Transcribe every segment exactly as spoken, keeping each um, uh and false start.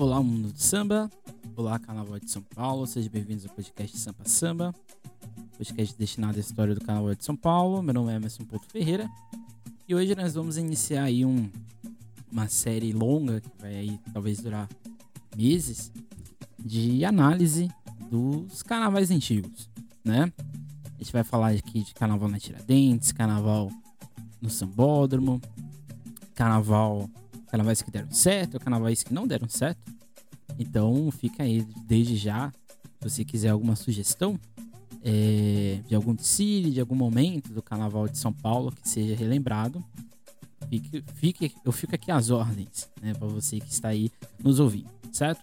Olá, mundo de samba. Olá, Carnaval de São Paulo. Sejam bem-vindos ao podcast Sampa Samba, podcast destinado à história do Carnaval de São Paulo. Meu nome é Emerson Porto Ferreira e hoje nós vamos iniciar aí um, uma série longa, que vai aí talvez durar meses, de análise dos carnavais antigos, né? A gente vai falar aqui de carnaval na Tiradentes, carnaval no Sambódromo, carnaval, carnavais que deram certo, carnavais que não deram certo. Então fica aí desde já, se você quiser alguma sugestão é, de algum desfile, de algum momento do carnaval de São Paulo que seja relembrado, fique, fique, eu fico aqui às ordens, né, para você que está aí nos ouvindo, certo?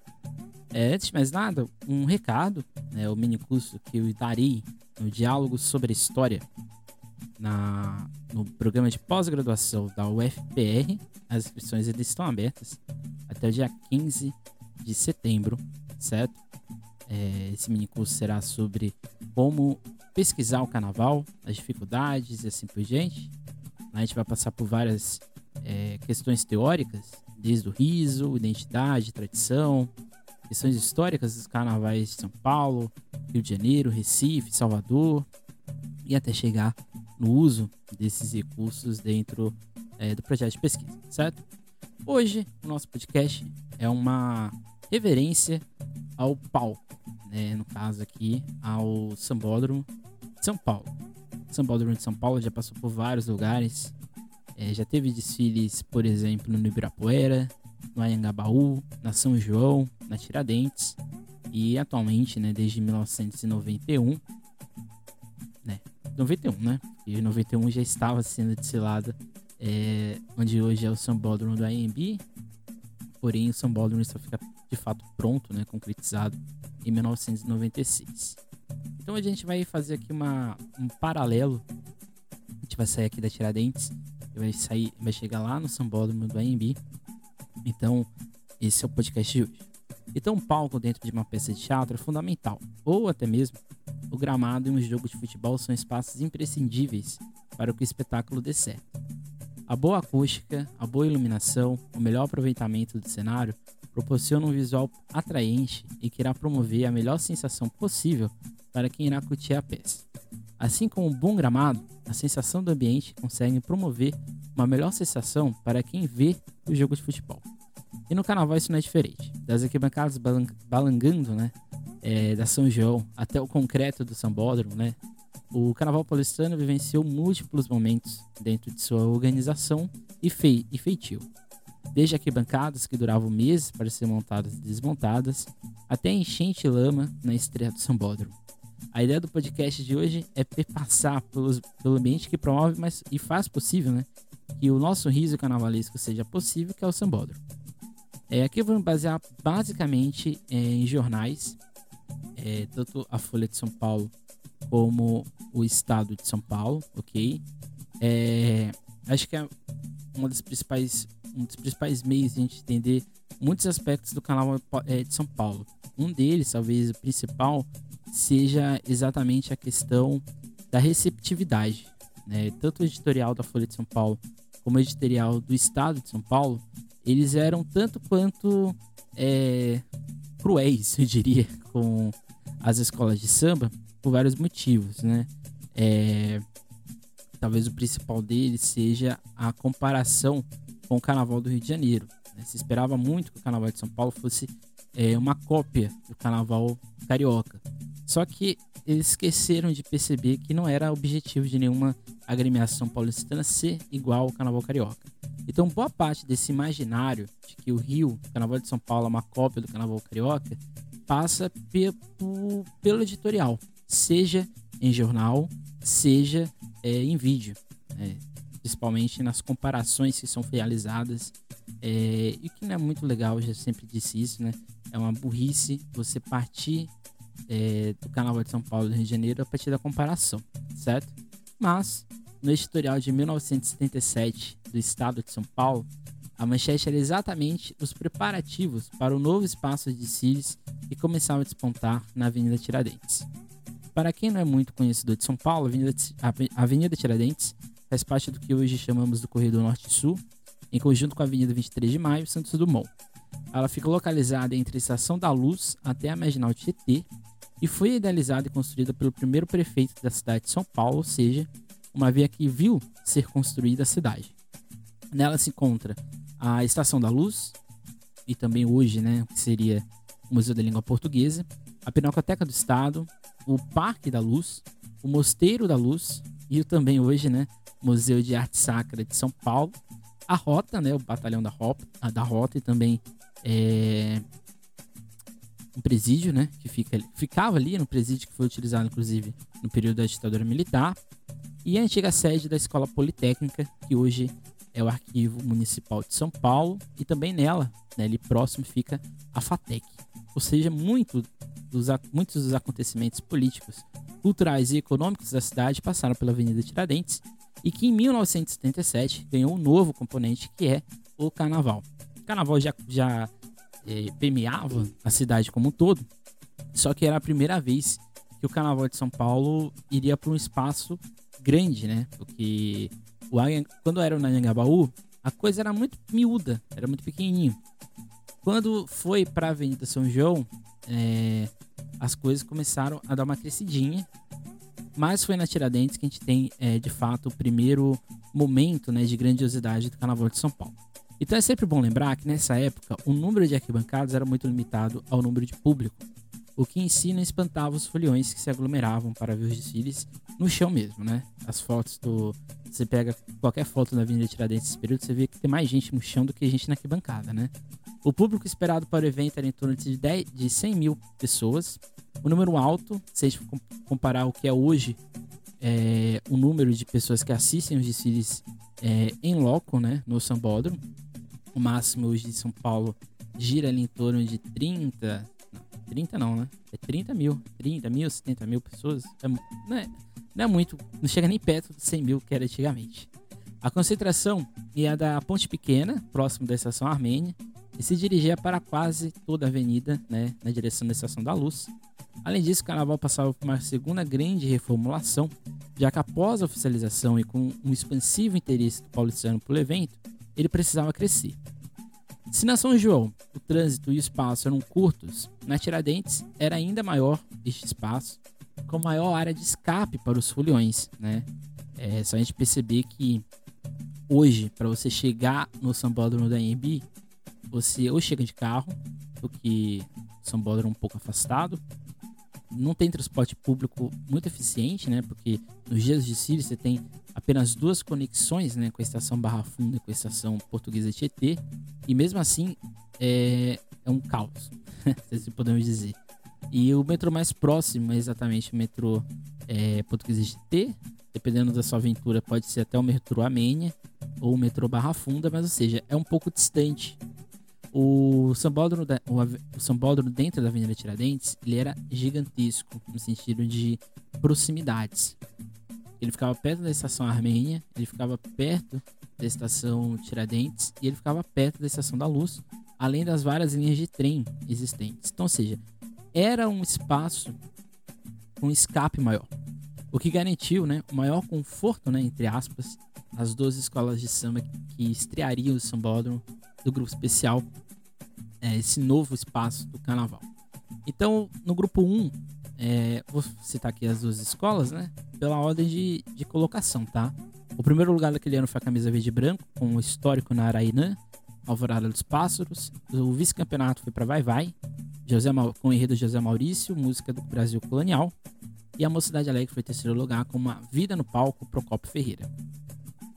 É, antes de mais nada, um recado, né, o mini curso que eu darei no Diálogo sobre a História, na, no programa de pós-graduação da U F P R. As inscrições ainda estão abertas até o dia quinze de setembro, certo? É, esse minicurso será sobre como pesquisar o carnaval, as dificuldades e assim por diante. A gente vai passar por várias é, questões teóricas, desde o riso, identidade, tradição, questões históricas dos carnavais de São Paulo, Rio de Janeiro, Recife, Salvador, e até chegar no uso desses recursos dentro é, do projeto de pesquisa, certo? Hoje, o nosso podcast é uma reverência ao palco, né? No caso aqui, ao Sambódromo de São Paulo. O Sambódromo de São Paulo já passou por vários lugares, é, já teve desfiles, por exemplo, no Ibirapuera, no Anhangabaú, na São João, na Tiradentes, e atualmente, né, desde mil novecentos e noventa e um, né, noventa e um, né, e noventa e um já estava sendo desfilada, é, onde hoje é o Sambódromo do A M B, porém o Sambódromo só fica de fato pronto, né, concretizado em mil novecentos e noventa e seis. Então a gente vai fazer aqui uma, um paralelo, a gente vai sair aqui da Tiradentes, vai, sair, vai chegar lá no Sambódromo do A M B. Então, esse é o podcast de hoje. Então, um palco dentro de uma peça de teatro é fundamental, ou até mesmo o gramado e um jogo de futebol são espaços imprescindíveis para que o espetáculo dê certo. A boa acústica, a boa iluminação, o melhor aproveitamento do cenário proporcionam um visual atraente e que irá promover a melhor sensação possível para quem irá curtir a peça. Assim como um bom gramado, a sensação do ambiente consegue promover uma melhor sensação para quem vê o jogo de futebol. E no carnaval isso não é diferente. Das arquibancadas balangando, né, é, da São João até o concreto do Sambódromo, né, o carnaval paulistano vivenciou múltiplos momentos dentro de sua organização e, fei- e feitio. Desde arquibancadas que duravam meses para ser montadas e desmontadas, até enchente e lama na estreia do Sambódromo. A ideia do podcast de hoje é perpassar pelos, pelo ambiente que promove mas, e faz possível, né, que o nosso riso carnavalesco seja possível, que é o Sambódromo. É, aqui eu vou me basear basicamente é, em jornais, é, tanto a Folha de São Paulo como o Estado de São Paulo, ok? É, acho que é uma das principais, um dos principais meios de a gente entender muitos aspectos do carnaval é, de São Paulo. Um deles, talvez o principal, seja exatamente a questão da receptividade, né? Tanto o editorial da Folha de São Paulo como o editorial do Estado de São Paulo, eles eram tanto quanto é, cruéis, eu diria, com as escolas de samba, por vários motivos, né? É, talvez o principal deles seja a comparação com o Carnaval do Rio de Janeiro, né? Se esperava muito que o Carnaval de São Paulo fosse é, uma cópia do Carnaval carioca. Só que eles esqueceram de perceber que não era objetivo de nenhuma agremiação paulistana ser igual ao Carnaval carioca. Então, boa parte desse imaginário de que o Rio, o Carnaval de São Paulo, é uma cópia do Carnaval carioca, passa pe- p- pelo editorial, seja em jornal, seja é, em vídeo, né? Principalmente nas comparações que são realizadas, é, e que não é muito legal, eu já sempre disse isso, né? É uma burrice você partir é, do Carnaval de São Paulo e do Rio de Janeiro a partir da comparação, certo? Mas, no editorial de mil novecentos e setenta e sete do Estado de São Paulo, a manchete era exatamente os preparativos para o novo espaço de desfiles que começava a despontar na Avenida Tiradentes. Para quem não é muito conhecedor de São Paulo, a Avenida, a Avenida Tiradentes faz parte do que hoje chamamos do Corredor Norte-Sul, em conjunto com a Avenida vinte e três de Maio e Santos Dumont. A Ela fica localizada entre a Estação da Luz até a Marginal Tietê e foi idealizada e construída pelo primeiro prefeito da cidade de São Paulo, ou seja, uma via que viu ser construída a cidade. Nela se encontra a Estação da Luz e também hoje, né, que seria o Museu da Língua Portuguesa, a Pinacoteca do Estado, o Parque da Luz, o Mosteiro da Luz e também hoje, né, Museu de Arte Sacra de São Paulo, a Rota, né, o Batalhão da Rota, da Rota e também é, um presídio, né, que fica, ficava ali no presídio que foi utilizado, inclusive, no período da ditadura militar, e a antiga sede da Escola Politécnica, que hoje é o Arquivo Municipal de São Paulo, e também nela, né, ali próximo, fica a FATEC. Ou seja, muito dos, muitos dos acontecimentos políticos, culturais e econômicos da cidade passaram pela Avenida Tiradentes e que em mil novecentos e setenta e sete ganhou um novo componente, que é o Carnaval. O Carnaval já, já é, permeava a cidade como um todo, só que era a primeira vez que o Carnaval de São Paulo iria para um espaço grande, né? Porque o, quando era o Anhangabaú, a coisa era muito miúda, era muito pequenininho. Quando foi para a Avenida São João, é, as coisas começaram a dar uma crescidinha, mas foi na Tiradentes que a gente tem, é, de fato, o primeiro momento, né, de grandiosidade do Carnaval de São Paulo. Então é sempre bom lembrar que nessa época o número de arquibancadas era muito limitado ao número de público, o que em si não espantava os foliões que se aglomeravam para ver os desfiles no chão mesmo, né? As fotos do... Você pega qualquer foto da Avenida Tiradentes nesse período, você vê que tem mais gente no chão do que gente na arquibancada, né? O público esperado para o evento era em torno de, dez, de cem mil pessoas. O número alto, se a gente comparar o que é hoje, é, o número de pessoas que assistem os desfiles em é, loco, né, no Sambódromo. O máximo hoje de São Paulo gira ali em torno de trinta... Não, trinta não, né? É trinta mil. trinta mil, setenta mil pessoas. É, não, é, não é muito, não chega nem perto de cem mil que era antigamente. A concentração ia da Ponte Pequena, próximo da Estação Armênia, e se dirigia para quase toda a avenida, né, na direção da Estação da Luz. Além disso, o carnaval passava por uma segunda grande reformulação, já que após a oficialização e com um expansivo interesse do paulistano pelo evento, ele precisava crescer. Se na São João o trânsito e o espaço eram curtos, na Tiradentes era ainda maior este espaço, com maior área de escape para os foliões, né? É só a gente perceber que hoje, para você chegar no Sambódromo da Anhembi, você ou chega de carro, porque o Sambódromo é um pouco afastado, não tem transporte público muito eficiente, né? Porque nos dias de desfile você tem apenas duas conexões, né, com a Estação Barra Funda e com a Estação Portuguesa Tietê, e mesmo assim é, é um caos, se podemos dizer. E o metrô mais próximo é exatamente o metrô é, Portuguesa Tietê, dependendo da sua aventura pode ser até o metrô Armênia ou o metrô Barra Funda, mas ou seja, é um pouco distante. O Sambódromo, da, o, o Sambódromo dentro da Avenida Tiradentes, ele era gigantesco no sentido de proximidades. Ele ficava perto da Estação Armênia, ele ficava perto da Estação Tiradentes e ele ficava perto da Estação da Luz, além das várias linhas de trem existentes. Então, ou seja, era um espaço com escape maior, o que garantiu, né, o maior conforto, né, entre aspas, as doze escolas de samba que estreariam o Sambódromo do grupo especial, é, esse novo espaço do carnaval. Então, no grupo um, é, vou citar aqui as duas escolas, né, pela ordem de, de colocação, tá? O primeiro lugar daquele ano foi a Camisa Verde e Branco, com o histórico na Araínã Alvorada dos Pássaros. O vice-campeonato foi para Vai Vai, José Ma- com o enredo José Maurício, música do Brasil Colonial. E a Mocidade Alegre foi terceiro lugar com uma Vida no Palco, Procópio Ferreira.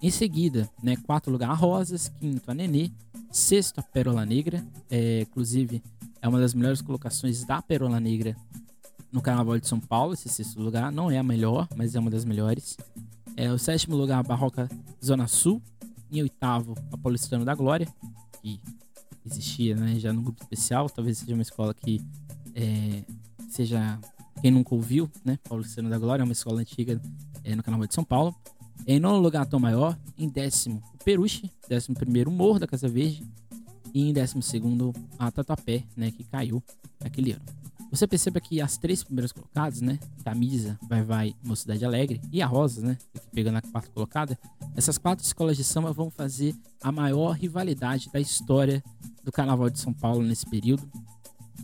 Em seguida, né, quarto lugar a Rosas, quinto a Nenê, sexto a Pérola Negra, é, inclusive é uma das melhores colocações da Pérola Negra no Carnaval de São Paulo, esse sexto lugar, não é a melhor, mas é uma das melhores. É, o sétimo lugar a Barroca Zona Sul, em oitavo a Paulistano da Glória, que existia, né, já no grupo especial, talvez seja uma escola que é, seja, quem nunca ouviu, né, Paulistano da Glória, é uma escola antiga é, no Carnaval de São Paulo. Em nono lugar, Tom Maior. Em décimo, o Peruche. Décimo primeiro, o Morro da Casa Verde. E em décimo segundo, a Tatuapé, né, que caiu naquele ano. Você perceba que as três primeiras colocadas, né, Camisa, Vai Vai, Mocidade Alegre e a Rosa, né, pegando a quarta colocada, essas quatro escolas de samba vão fazer a maior rivalidade da história do Carnaval de São Paulo nesse período,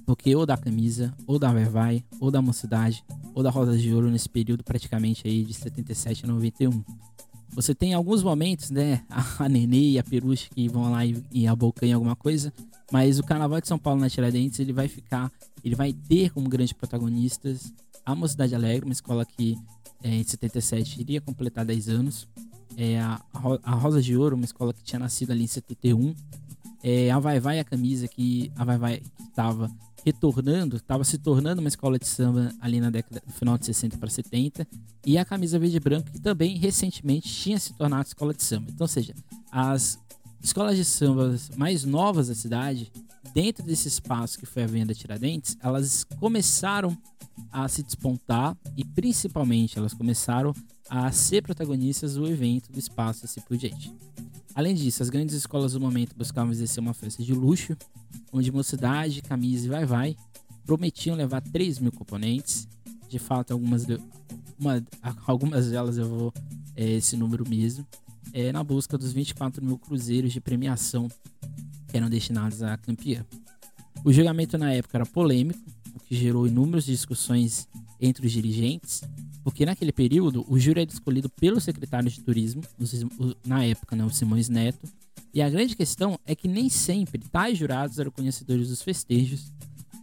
porque ou da Camisa, ou da Vai Vai, ou da Mocidade, ou da Rosas de Ouro nesse período praticamente aí de setenta e sete a noventa e um. Você tem alguns momentos, né, a Nenê e a Peruche que vão lá e, e abocanham alguma coisa, mas o Carnaval de São Paulo na Tiradentes, ele vai ficar, ele vai ter como grandes protagonistas a Mocidade Alegre, uma escola que é, em setenta e sete iria completar dez anos, é, a, a Rosa de Ouro, uma escola que tinha nascido ali em setenta e um, é, a Vai Vai e a Camisa, que a Vai Vai estava retornando, estava se tornando uma escola de samba ali na década, no final de sessenta para setenta, e a Camisa Verde e Branco, que também recentemente tinha se tornado escola de samba. Então, ou seja, as escolas de samba mais novas da cidade, dentro desse espaço que foi a Avenida Tiradentes, elas começaram a se despontar e, principalmente, elas começaram a ser protagonistas do evento, do espaço e assim por diante. Além disso, as grandes escolas do momento buscavam exercer uma festa de luxo, onde Mocidade, Camisa e Vai Vai prometiam levar três mil componentes. De fato, algumas, uma, algumas delas eu vou é, esse número mesmo, é, na busca dos vinte e quatro mil cruzeiros de premiação que eram destinados à campeã. O julgamento na época era polêmico, o que gerou inúmeras discussões entre os dirigentes, porque naquele período o júri era escolhido pelo secretário de turismo, na época, né, o Simões Neto, e a grande questão é que nem sempre tais jurados eram conhecedores dos festejos,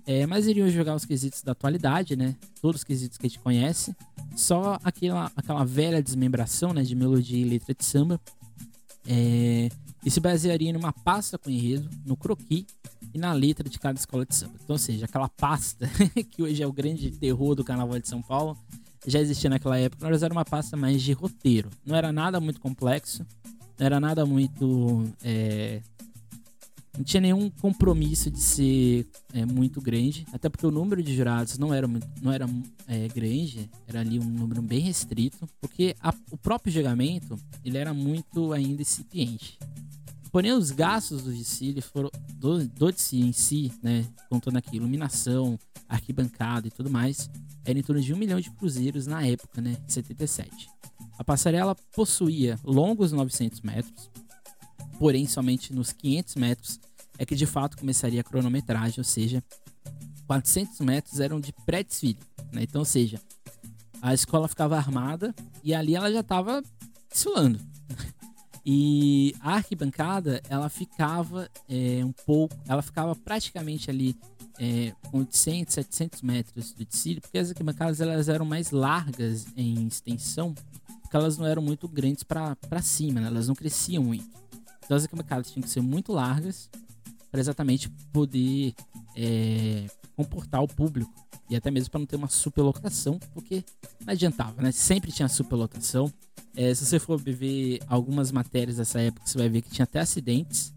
é, mas iriam jogar os quesitos da atualidade, né, todos os quesitos que a gente conhece, só aquela, aquela velha desmembração, né, de melodia e letra de samba, é, e se basearia numa pasta com enredo, no croquis e na letra de cada escola de samba. Então, ou seja, aquela pasta que hoje é o grande terror do Carnaval de São Paulo, já existia naquela época, mas era uma pasta mais de roteiro. Não era nada muito complexo, não era nada muito... É... Não tinha nenhum compromisso de ser é, muito grande, até porque o número de jurados não era, muito, não era é, grande, era ali um número bem restrito, porque a, o próprio julgamento ele era muito ainda incipiente. Porém, os gastos do desfile foram do, do desfile em si, né, contando aqui iluminação, arquibancada e tudo mais, era em torno de um milhão de cruzeiros na época, né, em setenta e sete. A passarela possuía longos novecentos metros, porém somente nos quinhentos metros é que de fato começaria a cronometragem, ou seja, quatrocentos metros eram de pré-desfile, né? Então, ou seja, a escola ficava armada e ali ela já estava desfilando. E a arquibancada, ela ficava é, um pouco, ela ficava praticamente ali É, com oitocentos, setecentos metros do desfile, porque as arquibancadas elas eram mais largas em extensão, porque elas não eram muito grandes para cima, né? Elas não cresciam muito. Então as arquibancadas tinham que ser muito largas para exatamente poder é, comportar o público, e até mesmo para não ter uma superlotação, porque não adiantava, né? Sempre tinha superlotação. É, se você for ver algumas matérias dessa época, você vai ver que tinha até acidentes.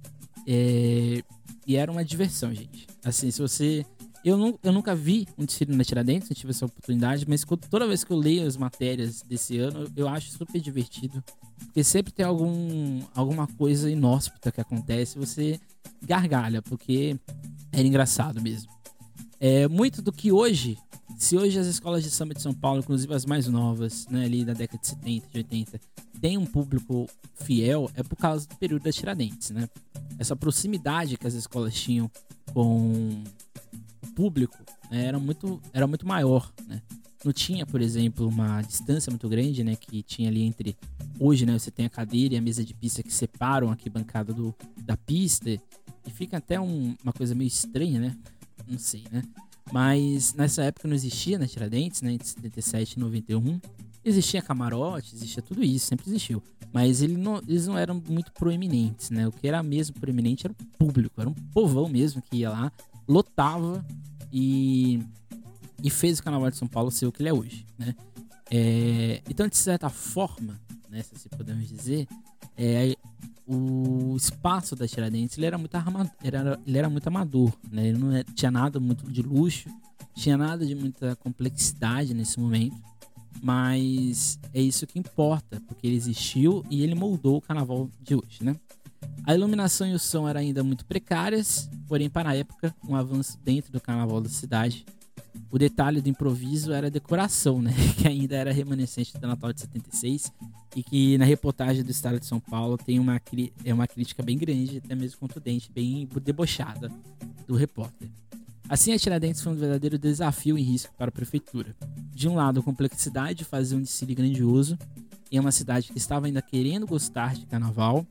É, e era uma diversão, gente. Assim, se você... Eu, não, eu nunca vi um desfile na Tiradentes, não tive essa oportunidade, mas toda vez que eu leio as matérias desse ano, eu acho super divertido, porque sempre tem algum, alguma coisa inóspita que acontece, você gargalha, porque era engraçado mesmo. É, muito do que hoje, se hoje as escolas de samba de São Paulo, inclusive as mais novas, né, ali da década de setenta, de oitenta, tem um público fiel, é por causa do período da Tiradentes, né? Essa proximidade que as escolas tinham com o público, né, era, muito, era muito maior, né? Não tinha, por exemplo, uma distância muito grande, né, que tinha ali entre... Hoje, né, você tem a cadeira e a mesa de pista que separam aqui a bancada do, da pista, e fica até um, uma coisa meio estranha, né? Não sei, né? Mas nessa época não existia, né, Tiradentes, né, entre setenta e sete e noventa e um. Existia camarote, existia tudo isso, sempre existiu. Mas ele não, eles não eram muito proeminentes, né? O que era mesmo proeminente era o público, era um povão mesmo que ia lá, lotava e, e fez o Carnaval de São Paulo ser o que ele é hoje, né? É, então, de certa forma, né, se podemos dizer, é, o espaço da Tiradentes ele era, muito arma, era, ele era muito amador, né? Ele não tinha nada muito de luxo, tinha nada de muita complexidade nesse momento. Mas é isso que importa, porque ele existiu e ele moldou o Carnaval de hoje, né? A iluminação e o som eram ainda muito precárias, porém para a época um avanço dentro do Carnaval da cidade, O detalhe do improviso era a decoração, né? Que ainda era remanescente do Natal de setenta e seis e que na reportagem do Estado de São Paulo tem uma, é uma crítica bem grande, até mesmo contundente, bem debochada do repórter. Assim, a Tiradentes foi um verdadeiro desafio e risco para a prefeitura. De um lado, a complexidade de fazer um desfile grandioso em uma cidade que estava ainda querendo gostar de carnaval.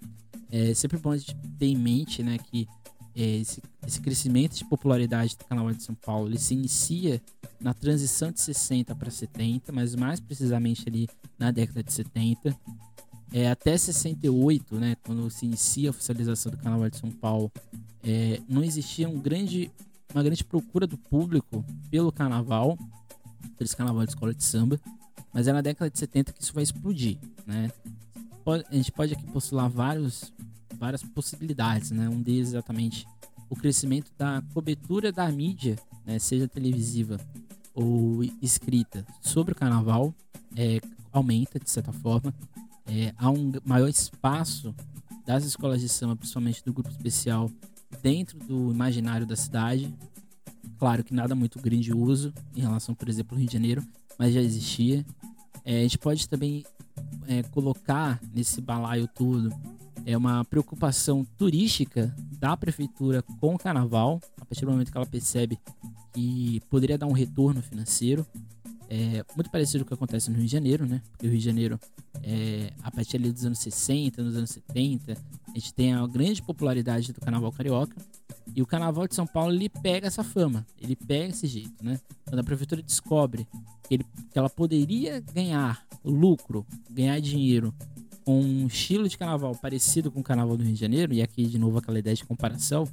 É sempre bom a gente ter em mente, né, que Esse, esse crescimento de popularidade do Carnaval de São Paulo, ele se inicia na transição de sessenta para setenta, mas mais precisamente ali na década de setenta, é, até sessenta e oito, né, quando se inicia a oficialização do Carnaval de São Paulo, é, não existia um grande, uma grande procura do público pelo Carnaval, por esse Carnaval de escola de samba, mas é na década de setenta que isso vai explodir, né? Pode, a gente pode aqui postular vários várias possibilidades, né? Um deles exatamente o crescimento da cobertura da mídia, né? Seja televisiva ou escrita, sobre o carnaval, é, aumenta de certa forma, é, há um maior espaço das escolas de samba, principalmente do grupo especial, dentro do imaginário da cidade. Claro que nada muito grandioso em relação, por exemplo, ao Rio de Janeiro, mas já existia. É, a gente pode também é, colocar nesse balaio todo é uma preocupação turística da prefeitura com o carnaval, a partir do momento que ela percebe que poderia dar um retorno financeiro, é, muito parecido com o que acontece no Rio de Janeiro, né? Porque o Rio de Janeiro, é, a partir ali dos anos sessenta, nos anos setenta, a gente tem a grande popularidade do carnaval carioca, e o carnaval de São Paulo, ele pega essa fama, ele pega esse jeito, né? Quando a prefeitura descobre que, ele, que ela poderia ganhar lucro, ganhar dinheiro, um estilo de carnaval parecido com o carnaval do Rio de Janeiro, e aqui de novo aquela ideia de comparação,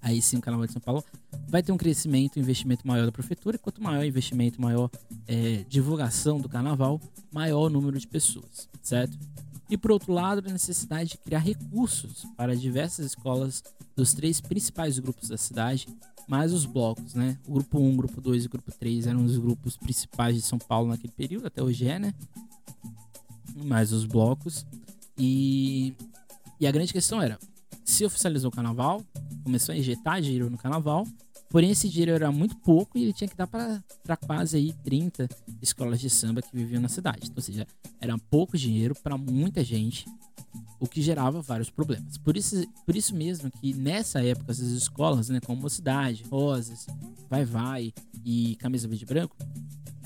aí sim o carnaval de São Paulo vai ter um crescimento, um investimento maior da prefeitura, e quanto maior o investimento, maior é, divulgação do carnaval, maior o número de pessoas, certo? E por outro lado, a necessidade de criar recursos para diversas escolas dos três principais grupos da cidade, mais os blocos, né? O grupo um, o grupo dois e o grupo três eram os grupos principais de São Paulo naquele período, até hoje é, né? Mais os blocos, e, e a grande questão era, se oficializou o carnaval, começou a injetar dinheiro no carnaval, porém esse dinheiro era muito pouco e ele tinha que dar para quase aí trinta escolas de samba que viviam na cidade, então, ou seja, era pouco dinheiro para muita gente, o que gerava vários problemas. Por isso, por isso mesmo que nessa época essas escolas, né, como Mocidade, Rosas, Vai Vai e Camisa Verde e Branco,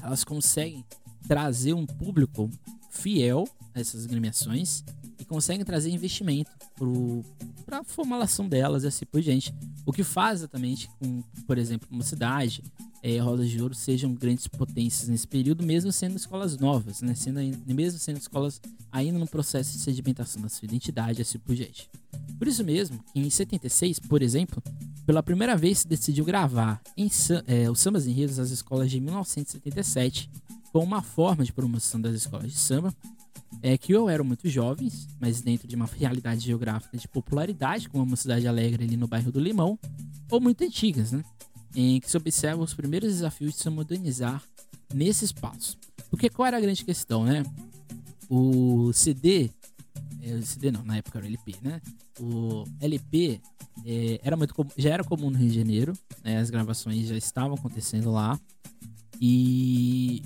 elas conseguem trazer um público fiel a essas agremiações e conseguem trazer investimento para a formulação delas e assim por diante. O que faz exatamente com, por exemplo, uma cidade, é, Rosas de Ouro, sejam grandes potências nesse período, mesmo sendo escolas novas, né? sendo, mesmo sendo escolas ainda no processo de sedimentação da sua identidade e assim por diante. Por isso mesmo que em setenta e seis, por exemplo, pela primeira vez se decidiu gravar em, é, os sambas enredos das escolas de mil novecentos e setenta e sete, com uma forma de promoção das escolas de samba, é, que ou eram muito jovens, mas dentro de uma realidade geográfica de popularidade, como a Mocidade Alegre ali no bairro do Limão, ou muito antigas, né? Em que se observam os primeiros desafios de se modernizar nesse espaço. Porque qual era a grande questão, né? O C D, é, o C D não, na época era o L P, né? O L P é, era muito, já era comum no Rio de Janeiro, né? As gravações já estavam acontecendo lá, e...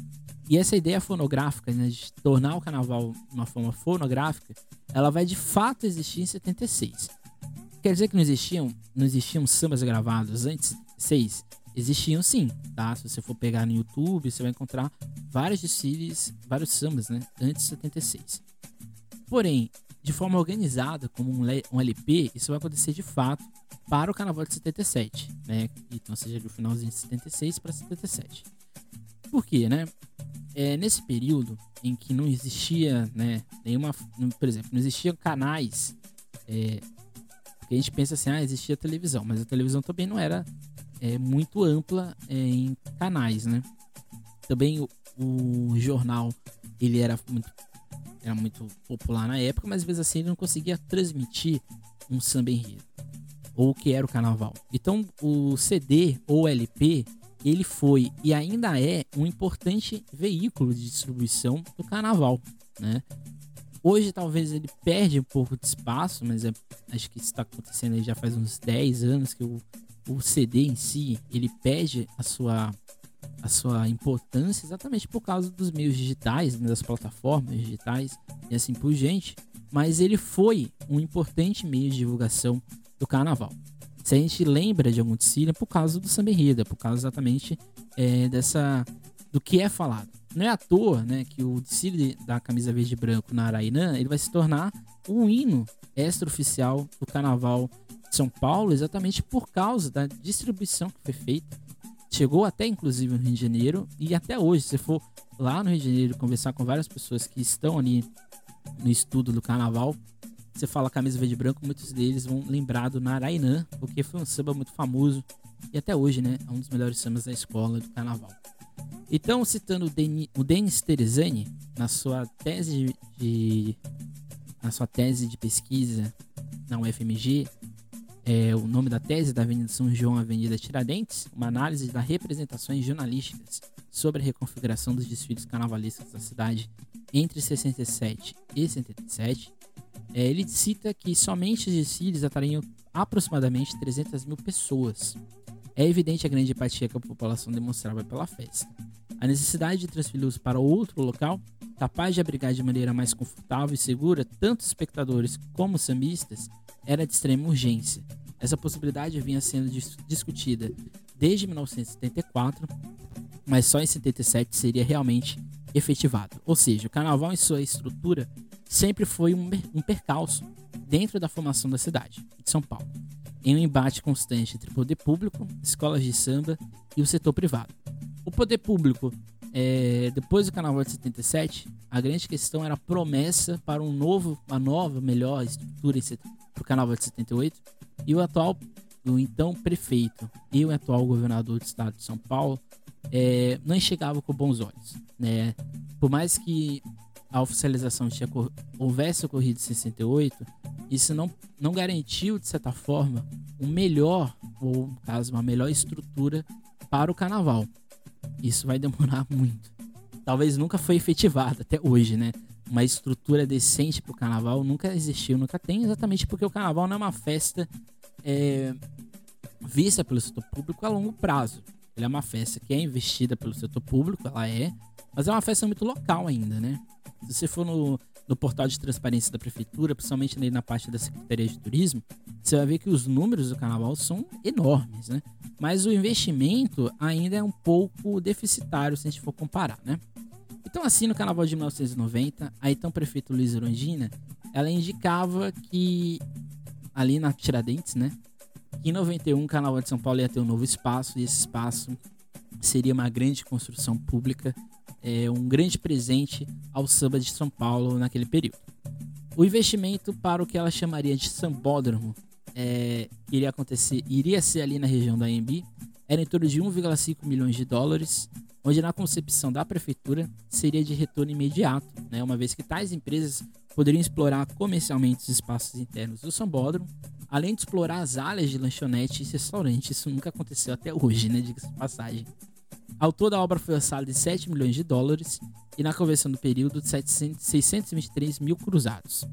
E essa ideia fonográfica, né, de tornar o carnaval uma forma fonográfica, ela vai de fato existir em setenta e seis. Quer dizer que não existiam, não existiam sambas gravados antes de setenta e seis? Existiam sim, tá? Se você for pegar no YouTube, você vai encontrar vários desfiles, vários sambas, né, antes de setenta e seis. Porém, de forma organizada, como um L P, isso vai acontecer de fato para o carnaval de setenta e sete, né? Então, seja do finalzinho de setenta e seis para setenta e sete. Por quê, né? É, nesse período em que não existia, né, nenhuma, por exemplo, não existiam canais, é, porque a gente pensa assim, ah, existia televisão, mas a televisão também não era é, muito ampla é, em canais, né? Também o, o jornal, ele era muito, era muito popular na época, mas às vezes assim ele não conseguia transmitir um samba enredo, ou o que era o carnaval. Então o C D ou L P, ele foi e ainda é um importante veículo de distribuição do carnaval, né? Hoje talvez ele perde um pouco de espaço, mas é, acho que isso está acontecendo aí já faz uns dez anos que o, o C D em si, ele perde a sua, a sua importância exatamente por causa dos meios digitais, né, das plataformas digitais e assim por diante, mas ele foi um importante meio de divulgação do carnaval. Se a gente lembra de algum desfile por causa do samba enredo, por causa exatamente é, dessa, do que é falado. Não é à toa, né, que o desfile da camisa verde e branco na Araínã ele vai se tornar um hino extraoficial do carnaval de São Paulo, exatamente por causa da distribuição que foi feita. Chegou até, inclusive, no Rio de Janeiro, e até hoje, se você for lá no Rio de Janeiro conversar com várias pessoas que estão ali no estudo do carnaval, você fala camisa verde e branco, muitos deles vão lembrar do Araínã, porque foi um samba muito famoso e até hoje, né, é um dos melhores sambas da escola do carnaval. Então, citando o, Deni, o Denis Teresani na sua tese de na sua tese de pesquisa na U F M G, é, o nome da tese da Avenida São João, Avenida Tiradentes, uma análise das representações jornalísticas sobre a reconfiguração dos desfiles carnavalescos da cidade entre sessenta e sete e setenta e sete, é, ele cita que somente os desfiles atraiam aproximadamente trezentas mil pessoas. É evidente a grande empatia que a população demonstrava pela festa. A necessidade de transferi-los para outro local, capaz de abrigar de maneira mais confortável e segura tanto espectadores como sambistas, era de extrema urgência. Essa possibilidade vinha sendo dis- discutida desde mil novecentos e setenta e quatro, mas só em setenta e sete seria realmente efetivado. Ou seja, o carnaval em sua estrutura sempre foi um, um percalço dentro da formação da cidade de São Paulo, em um embate constante entre o poder público, escolas de samba e o setor privado. O poder público, é, depois do carnaval de setenta e sete, a grande questão era a promessa para um novo, uma nova, melhor estrutura para o carnaval de setenta e oito, e o atual, o então prefeito e o atual governador do estado de São Paulo é, não enxergavam com bons olhos, né? Por mais que a oficialização tinha, houvesse ocorrido em sessenta e oito, isso não, não garantiu, de certa forma, um melhor, ou no caso, uma melhor estrutura para o carnaval. Isso vai demorar muito. Talvez nunca foi efetivado até hoje, né? Uma estrutura decente para o carnaval nunca existiu, nunca tem, exatamente porque o carnaval não é uma festa é, vista pelo setor público a longo prazo. Ela é uma festa que é investida pelo setor público, ela é, mas é uma festa muito local ainda, né? Se você for no, no portal de transparência da prefeitura, principalmente ali na parte da Secretaria de Turismo, você vai ver que os números do carnaval são enormes, né? Mas o investimento ainda é um pouco deficitário se a gente for comparar, né? Então, assim, no carnaval de mil novecentos e noventa, a então prefeita Luiza Erundina, ela indicava que, ali na Tiradentes, né, que em noventa e um o carnaval de São Paulo ia ter um novo espaço, e esse espaço seria uma grande construção pública, é, um grande presente ao samba de São Paulo naquele período. O investimento para o que ela chamaria de Sambódromo, é, que iria acontecer, iria ser ali na região da Anhembi, era em torno de um vírgula cinco milhões de dólares, onde na concepção da prefeitura seria de retorno imediato, né, uma vez que tais empresas poderiam explorar comercialmente os espaços internos do Sambódromo, além de explorar as áreas de lanchonete e restaurante. Isso nunca aconteceu até hoje, né, diga-se de passagem. Ao todo, a obra foi orçada de sete milhões de dólares e na conversão do período de seiscentos e vinte e três mil cruzados.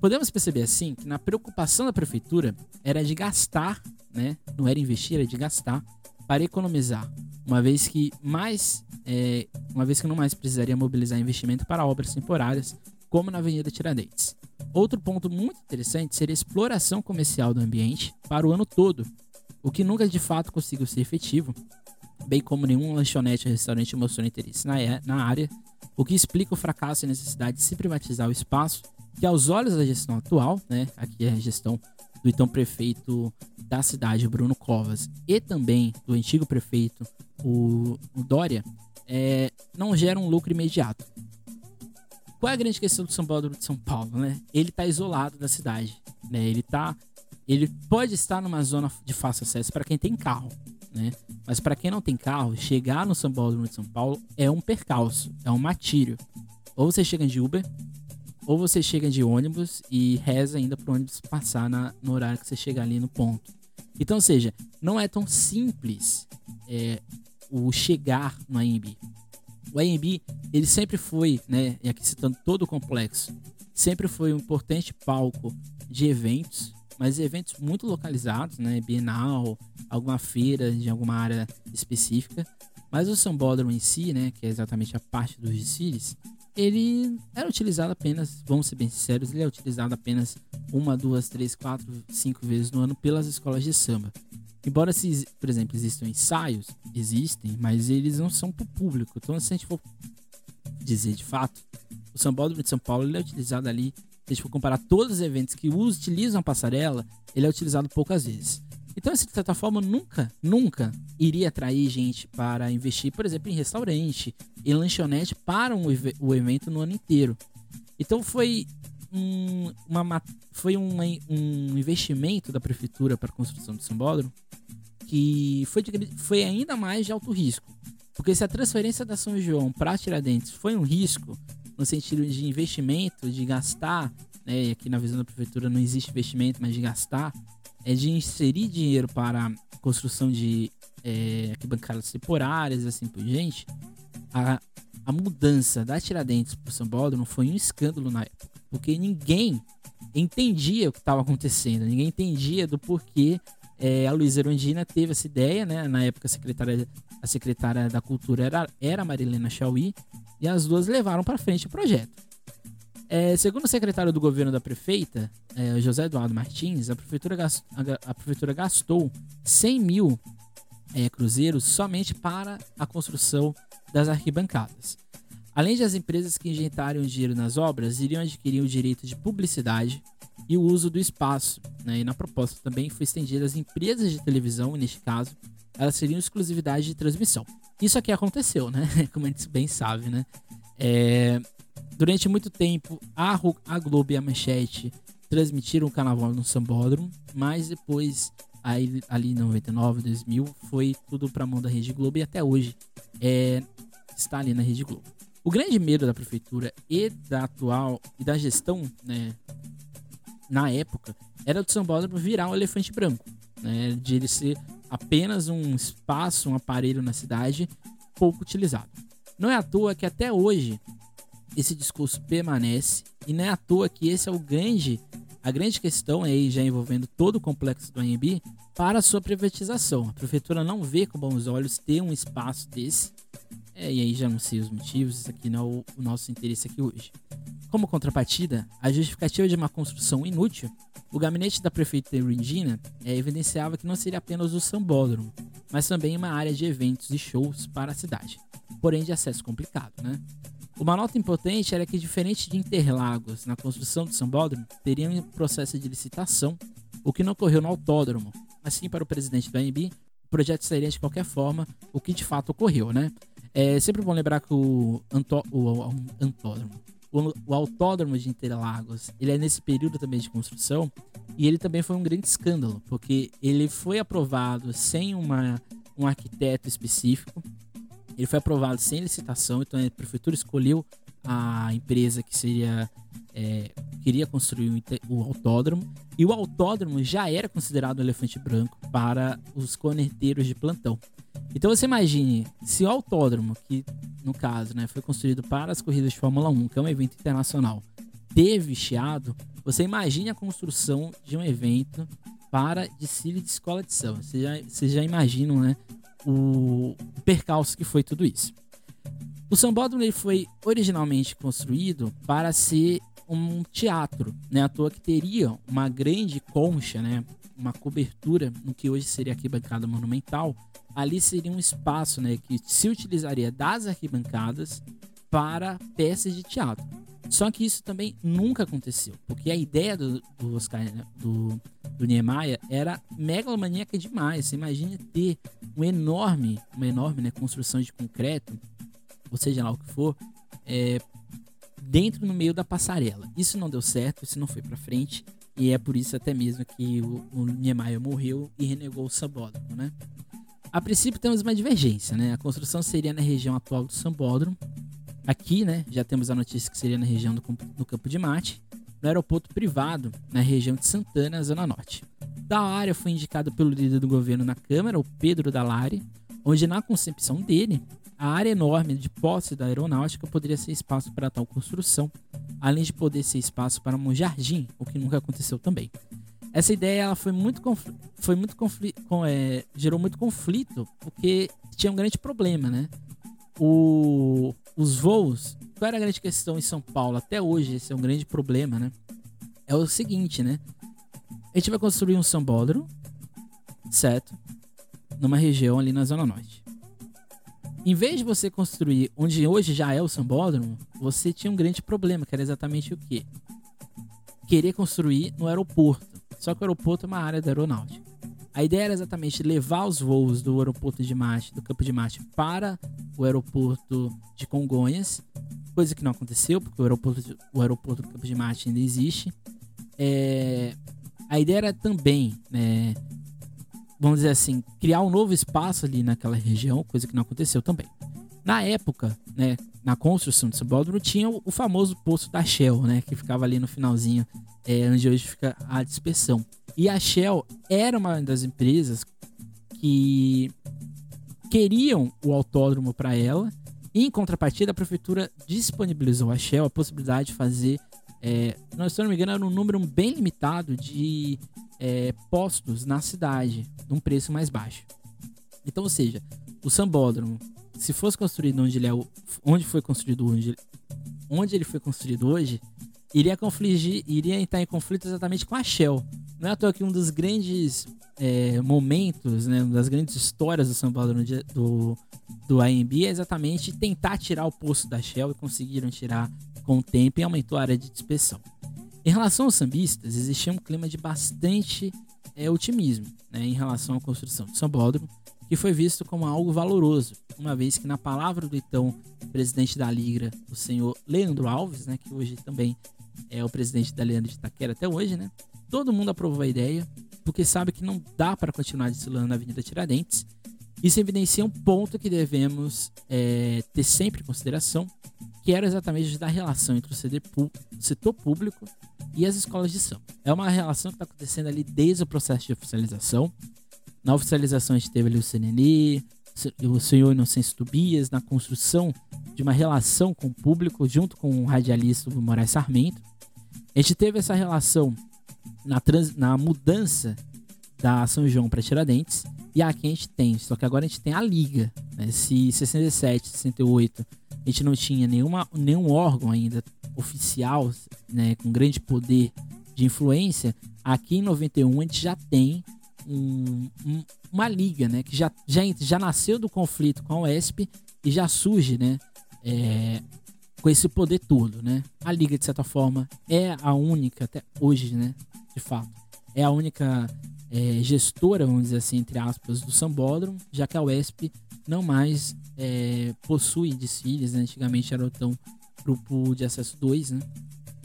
Podemos perceber assim que na preocupação da prefeitura era de gastar, né? Não era investir, era de gastar para economizar, uma vez que mais, é, uma vez que não mais precisaria mobilizar investimento para obras temporárias, como na Avenida Tiradentes. Outro ponto muito interessante seria a exploração comercial do ambiente para o ano todo, o que nunca de fato conseguiu ser efetivo, bem como nenhum lanchonete ou restaurante mostrou interesse na área, o que explica o fracasso e a necessidade de se privatizar o espaço, que aos olhos da gestão atual, né, aqui é a gestão do então prefeito da cidade, Bruno Covas, e também do antigo prefeito, o, o Dória, é, não gera um lucro imediato. Qual é a grande questão do Sambódromo de São Paulo, né? Ele está isolado da cidade, né? Ele, tá, ele pode estar numa zona de fácil acesso para quem tem carro, né? Mas para quem não tem carro, chegar no Sambódromo de São Paulo é um percalço, é um martírio. Ou você chega de Uber, ou você chega de ônibus e reza ainda para o ônibus passar na, no horário que você chegar ali no ponto. Então, ou seja, não é tão simples é, o chegar no Anhembi. O Anhembi, ele sempre foi, né, e aqui citando todo o complexo, sempre foi um importante palco de eventos, mas eventos muito localizados, né? Bienal, alguma feira de alguma área específica. Mas o Sambódromo em si, né, que é exatamente a parte dos desfiles, ele era utilizado apenas, vamos ser bem sinceros, ele é utilizado apenas uma, duas, três, quatro, cinco vezes no ano pelas escolas de samba. Embora, se, por exemplo, existam ensaios, existem, mas eles não são para o público. Então, se a gente for dizer de fato, o Sambódromo de São Paulo ele é utilizado ali, se a gente for comparar todos os eventos que utilizam a passarela, ele é utilizado poucas vezes. Então, essa plataforma nunca, nunca iria atrair gente para investir, por exemplo, em restaurante, em lanchonete para um, o evento no ano inteiro. Então, foi, um, uma, foi um, um investimento da prefeitura para a construção do Sambódromo que foi, de, foi ainda mais de alto risco. Porque se a transferência da São João para Tiradentes foi um risco, no sentido de investimento, de gastar, né, e aqui na visão da prefeitura não existe investimento, mas de gastar, é de inserir dinheiro para construção de é, bancadas temporárias e assim por diante, a, a mudança da Tiradentes para o Sambódromo foi um escândalo na época, porque ninguém entendia o que estava acontecendo, ninguém entendia do porquê é, a Luiza Erundina teve essa ideia, né? Na época a secretária, a secretária da Cultura era, era a Marilena Chauí, e as duas levaram para frente o projeto. É, segundo o secretário do governo da prefeita, é, José Eduardo Martins, a prefeitura gastou, a prefeitura gastou cem mil é, cruzeiros somente para a construção das arquibancadas. Além de as empresas que injetarem o dinheiro nas obras, iriam adquirir o direito de publicidade e o uso do espaço, né? E na proposta também foi estendida às empresas de televisão, e neste caso, elas seriam exclusividade de transmissão. Isso aqui aconteceu, né? Como a gente bem sabe, né? É... Durante muito tempo, a, a Globo e a Manchete transmitiram o carnaval no Sambódromo, mas depois, aí, ali em noventa e nove, dois mil, foi tudo para a mão da Rede Globo e até hoje é, está ali na Rede Globo. O grande medo da prefeitura e da atual e da gestão, né, na época, era do Sambódromo virar um elefante branco, né, de ele ser apenas um espaço, um aparelho na cidade pouco utilizado. Não é à toa que até hoje esse discurso permanece, e não é à toa que esse é o grande, a grande questão aí, já envolvendo todo o complexo do Anhembi, para a sua privatização. A prefeitura não vê com bons olhos ter um espaço desse, é, e aí já não sei os motivos, isso aqui não é o, o nosso interesse aqui hoje. Como contrapartida, a justificativa de uma construção inútil, o gabinete da prefeita Erundina é, evidenciava que não seria apenas o Sambódromo, mas também uma área de eventos e shows para a cidade, porém de acesso complicado, né? Uma nota importante era que, diferente de Interlagos, na construção do Sambódromo, teria um processo de licitação, o que não ocorreu no autódromo. Assim, para o presidente do A N B, o projeto sairia de qualquer forma, o que de fato ocorreu, né? É sempre bom lembrar que o, antó- o, o antódromo, o, o autódromo de Interlagos, ele é nesse período também de construção, e ele também foi um grande escândalo, porque ele foi aprovado sem uma, um arquiteto específico. Ele foi aprovado sem licitação, então a prefeitura escolheu a empresa que seria, é, queria construir o autódromo, e o autódromo já era considerado um elefante branco para os corneteiros de plantão. Então você imagine, se o autódromo, que no caso, né, foi construído para as corridas de Fórmula um, que é um evento internacional, teve chiado, você imagine a construção de um evento para desfile de escola de samba. Vocês já, vocês já imaginam, né, o percalço que foi tudo isso. O Sambódromo ele foi originalmente construído para ser um teatro, né? À toa que teria uma grande concha, né? Uma cobertura no que hoje seria a arquibancada monumental. Ali seria um espaço, né, que se utilizaria das arquibancadas para peças de teatro. Só que isso também nunca aconteceu, porque a ideia do, do Oscar, né, do, do Niemeyer era megalomaníaca demais. Você imagina ter um enorme, uma enorme, né, construção de concreto, ou seja lá o que for, é, dentro no meio da passarela. Isso não deu certo, isso não foi para frente, e é por isso até mesmo que o, o Niemeyer morreu e renegou o Sambódromo, né? A princípio temos uma divergência, né? A construção seria na região atual do Sambódromo. Aqui, né, já temos a notícia que seria na região do, do Campo de Marte, no aeroporto privado, na região de Santana, Zona Norte. Tal área foi indicada pelo líder do governo na Câmara, o Pedro Dallari, onde, na concepção dele, a área enorme de posse da aeronáutica poderia ser espaço para tal construção, além de poder ser espaço para um jardim, o que nunca aconteceu também. Essa ideia ela foi muito confl- foi muito confl- com, é, gerou muito conflito, porque tinha um grande problema, né? O, os voos, qual era a grande questão em São Paulo? Até hoje esse é um grande problema, né? É o seguinte, né? A gente vai construir um sambódromo, certo? Numa região ali na Zona Norte. Em vez de você construir onde hoje já é o sambódromo, você tinha um grande problema, que era exatamente o quê? Querer construir no aeroporto. Só que o aeroporto é uma área da aeronáutica. A ideia era exatamente levar os voos do aeroporto de Marte, do Campo de Marte, para o aeroporto de Congonhas, coisa que não aconteceu, porque o aeroporto, o aeroporto do Campo de Marte ainda existe. É, a ideia era também, é, vamos dizer assim, criar um novo espaço ali naquela região, coisa que não aconteceu também. Na época, né, na construção do sambódromo, tinha o famoso posto da Shell, né, que ficava ali no finalzinho, é, onde hoje fica a dispersão. E a Shell era uma das empresas que queriam o autódromo para ela, e em contrapartida a prefeitura disponibilizou a Shell a possibilidade de fazer, é, se eu não me engano, era um número bem limitado de é, postos na cidade, num preço mais baixo. Então, ou seja, o sambódromo, se fosse construído onde ele, é, onde foi construído onde, onde ele foi construído hoje, iria confligir, iria entrar em conflito exatamente com a Shell. Não é à toa que um dos grandes é, momentos, né, uma das grandes histórias do sambódromo do, do A M B é exatamente tentar tirar o posto da Shell, e conseguiram tirar com o tempo e aumentou a área de dispersão. Em relação aos sambistas, existia um clima de bastante é, otimismo, né, em relação à construção do sambódromo, que foi visto como algo valoroso, uma vez que na palavra do então presidente da Liga, o senhor Leandro Alves, né, que hoje também é o presidente da Leandro de Itaquera até hoje, né, todo mundo aprovou a ideia, porque sabe que não dá para continuar desfilando na Avenida Tiradentes. Isso evidencia um ponto que devemos é, ter sempre em consideração, que era exatamente da relação entre o, C D P, o setor público e as escolas de samba. É uma relação que está acontecendo ali desde o processo de oficialização. Na oficialização a gente teve ali o C N N, o senhor Inocêncio Tobias, na construção de uma relação com o público, junto com o radialista Moraes Sarmento. A gente teve essa relação na, trans, na mudança da São João para Tiradentes, e aqui a gente tem, só que agora a gente tem a Liga, né? Se em sessenta e sete, sessenta e oito a gente não tinha nenhuma, nenhum órgão ainda oficial, né, com grande poder de influência, aqui em noventa e um a gente já tem Um, um, uma liga, né, que já, já, já nasceu do conflito com a U E S P e já surge, né, é, com esse poder todo, né. A Liga, de certa forma, é a única, até hoje, né, de fato, é a única é, gestora, vamos dizer assim, entre aspas, do sambódromo, já que a U E S P não mais é, possui desfiles, né? Antigamente era o tão grupo de acesso dois, né,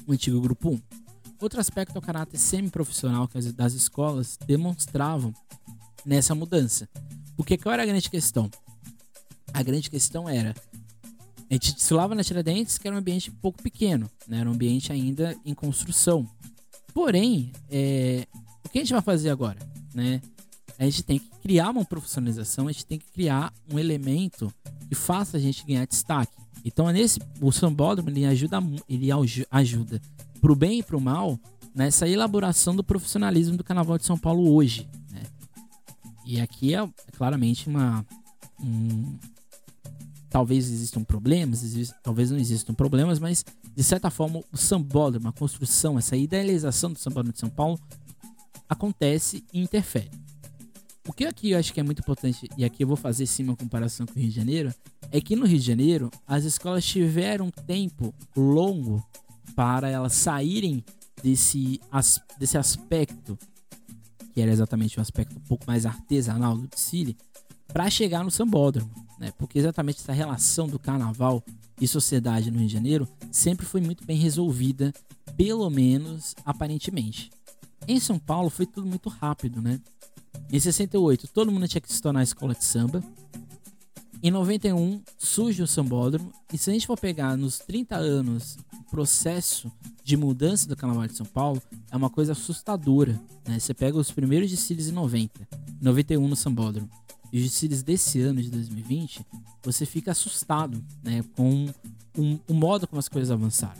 o antigo grupo um. Outro aspecto é o caráter semiprofissional que as das escolas demonstravam nessa mudança. Porque qual era a grande questão? A grande questão era, a gente desfilava na Tiradentes, que era um ambiente um pouco pequeno, né? Era um ambiente ainda em construção. Porém, é, o que a gente vai fazer agora, né? A gente tem que criar uma profissionalização, a gente tem que criar um elemento que faça a gente ganhar destaque. Então, nesse, o sambódromo ele ajuda, ele ajuda pro bem e pro mal, nessa elaboração do profissionalismo do Carnaval de São Paulo hoje, né? E aqui é claramente uma... Um, talvez existam problemas, exist, talvez não existam problemas, mas, de certa forma, o sambódromo, a construção, essa idealização do sambódromo de São Paulo acontece e interfere. O que aqui eu acho que é muito importante, e aqui eu vou fazer sim uma comparação com o Rio de Janeiro, é que no Rio de Janeiro, as escolas tiveram um tempo longo para elas saírem desse, as, desse aspecto, que era exatamente um aspecto um pouco mais artesanal do desfile, para chegar no sambódromo, né? Porque exatamente essa relação do carnaval e sociedade no Rio de Janeiro sempre foi muito bem resolvida, pelo menos aparentemente. Em São Paulo foi tudo muito rápido, né? Em sessenta e oito todo mundo tinha que se tornar escola de samba. Em noventa e um surge o sambódromo, e se a gente for pegar nos trinta anos o processo de mudança do Carnaval de São Paulo, é uma coisa assustadora, né? Você pega os primeiros desfiles em noventa, noventa e um no sambódromo, e os desfiles desse ano de dois mil e vinte, você fica assustado, né, com um, um, o modo como as coisas avançaram.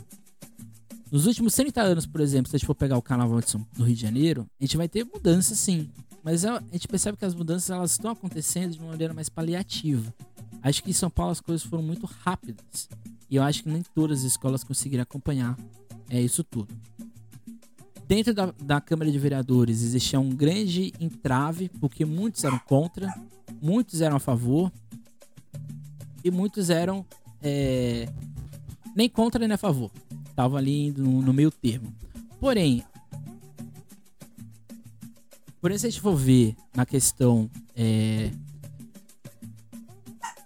Nos últimos trinta anos, por exemplo, se a gente for pegar o carnaval do Rio de Janeiro, a gente vai ter mudança, sim. Mas a gente percebe que as mudanças elas estão acontecendo de uma maneira mais paliativa. Acho que em São Paulo as coisas foram muito rápidas. E eu acho que nem todas as escolas conseguiram acompanhar é, isso tudo. Dentro da, da Câmara de Vereadores existia um grande entrave, porque muitos eram contra, muitos eram a favor, e muitos eram é, nem contra nem a favor. Estavam ali no, no meio termo. Porém, porém, se a gente for ver na questão é,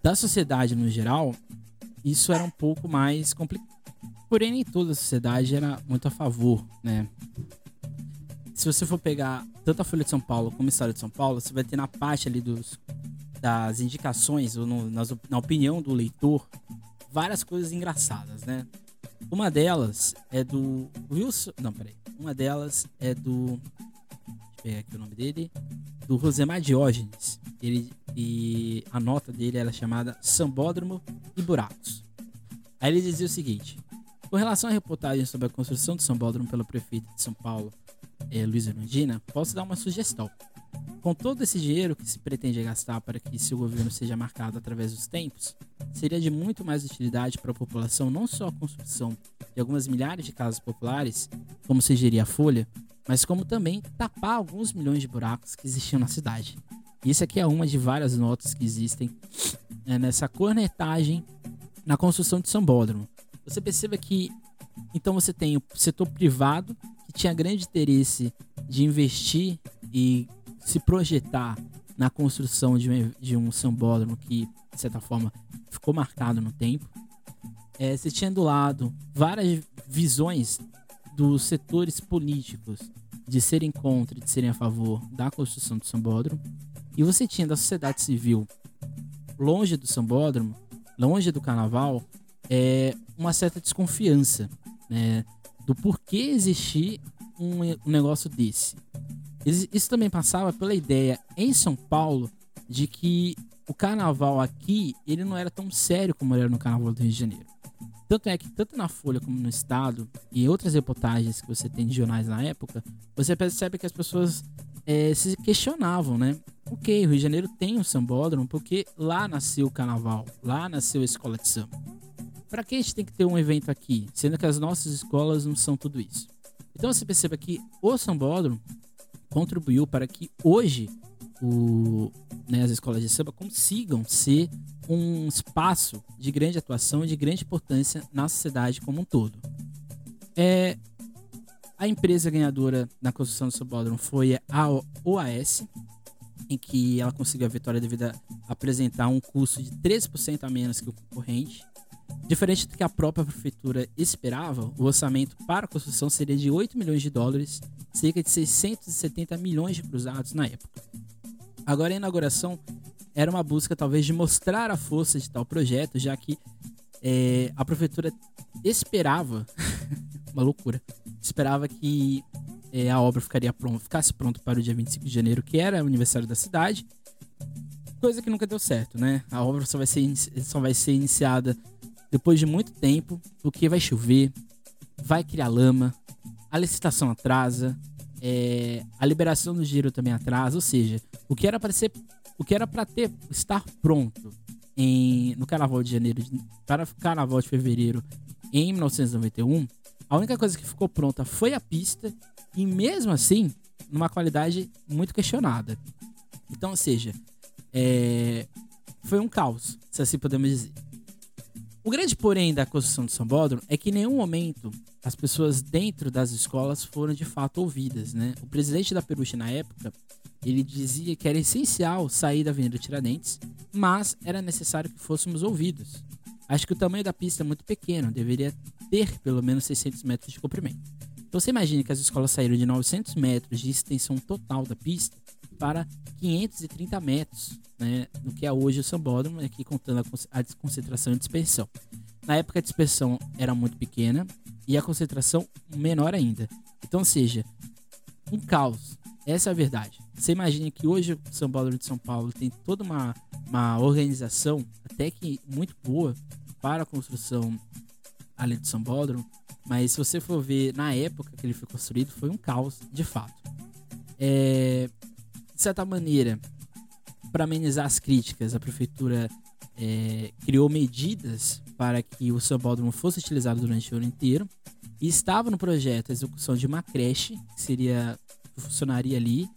da sociedade no geral, isso era um pouco mais complicado. Porém, nem toda a sociedade era muito a favor, né? Se você for pegar tanto a Folha de São Paulo como o Estado de São Paulo, você vai ter na parte ali dos, das indicações, ou no, nas, na opinião do leitor, várias coisas engraçadas, né? Uma delas é do Wilson... Não, peraí. Uma delas é do... Deixa eu pegar aqui o nome dele. Do Rosemar Diógenes. Ele, e a nota dele era chamada Sambódromo e Buracos. Aí ele dizia o seguinte... Com relação à reportagem sobre a construção do Sambódromo pela prefeita de São Paulo, eh, Luiza Erundina, posso dar uma sugestão. Com todo esse dinheiro que se pretende gastar para que seu governo seja marcado através dos tempos, seria de muito mais utilidade para a população não só a construção de algumas milhares de casas populares, como sugeria a Folha, mas como também tapar alguns milhões de buracos que existiam na cidade. Isso aqui é uma de várias notas que existem eh, nessa cornetagem na construção de Sambódromo. Você perceba que, então, você tem o setor privado, que tinha grande interesse de investir e se projetar na construção de um, de um sambódromo que, de certa forma, ficou marcado no tempo. É, você tinha do lado várias visões dos setores políticos de serem contra e de serem a favor da construção do sambódromo. E você tinha da sociedade civil, longe do sambódromo, longe do carnaval, é uma certa desconfiança, né, do porquê existir um, um negócio desse. Isso também passava pela ideia em São Paulo de que o carnaval aqui ele não era tão sério como era no carnaval do Rio de Janeiro. Tanto é que tanto na Folha como no Estado e outras reportagens que você tem de jornais na época, você percebe que as pessoas é, se questionavam, né? Ok, o Rio de Janeiro tem um sambódromo porque lá nasceu o carnaval, lá nasceu a escola de samba. Pra que a gente tem que ter um evento aqui, sendo que as nossas escolas não são tudo isso? Então você perceba que o sambódromo contribuiu para que hoje o, né, as escolas de samba consigam ser um espaço de grande atuação e de grande importância na sociedade como um todo. É, a empresa ganhadora na construção do sambódromo foi a O A S, em que ela conseguiu a vitória devido a apresentar um custo de treze por cento a menos que o concorrente. Diferente do que a própria prefeitura esperava, o orçamento para a construção seria de oito milhões de dólares, cerca de seiscentos e setenta milhões de cruzados na época. Agora, a inauguração era uma busca talvez de mostrar a força de tal projeto, já que é, a prefeitura esperava, uma loucura, esperava que é, a obra ficaria pronta, ficasse pronta para o dia vinte e cinco de janeiro, que era o aniversário da cidade, coisa que nunca deu certo, né? A obra só vai ser, só vai ser iniciada depois de muito tempo, porque vai chover, vai criar lama, a licitação atrasa, é, a liberação do dinheiro também atrasa, ou seja, o que era para ser, o que era para ter, estar pronto em, no Carnaval de Janeiro, para o Carnaval de Fevereiro em mil novecentos e noventa e um, a única coisa que ficou pronta foi a pista, e mesmo assim, numa qualidade muito questionada. Então, ou seja, é, foi um caos, se assim podemos dizer. O grande porém da construção do Sambódromo é que em nenhum momento as pessoas dentro das escolas foram de fato ouvidas, né? O presidente da Peruche na época, ele dizia que era essencial sair da Avenida Tiradentes, mas era necessário que fôssemos ouvidos. Acho que o tamanho da pista é muito pequeno, deveria ter pelo menos seiscentos metros de comprimento. Então você imagina que as escolas saíram de novecentos metros de extensão total da pista para quinhentos e trinta metros, né, no que é hoje o sambódromo, aqui contando a concentração e dispersão. Na época a dispersão era muito pequena e a concentração menor ainda. Então, ou seja, um caos. Essa é a verdade. Você imagina que hoje o Sambódromo de São Paulo tem toda uma, uma organização, até que muito boa, para a construção ali do Sambódromo, mas se você for ver na época que ele foi construído, foi um caos, de fato. É, de certa maneira, para amenizar as críticas, a prefeitura é, criou medidas para que o Sambódromo fosse utilizado durante o ano inteiro, e estava no projeto a execução de uma creche, que seria, que funcionaria ali,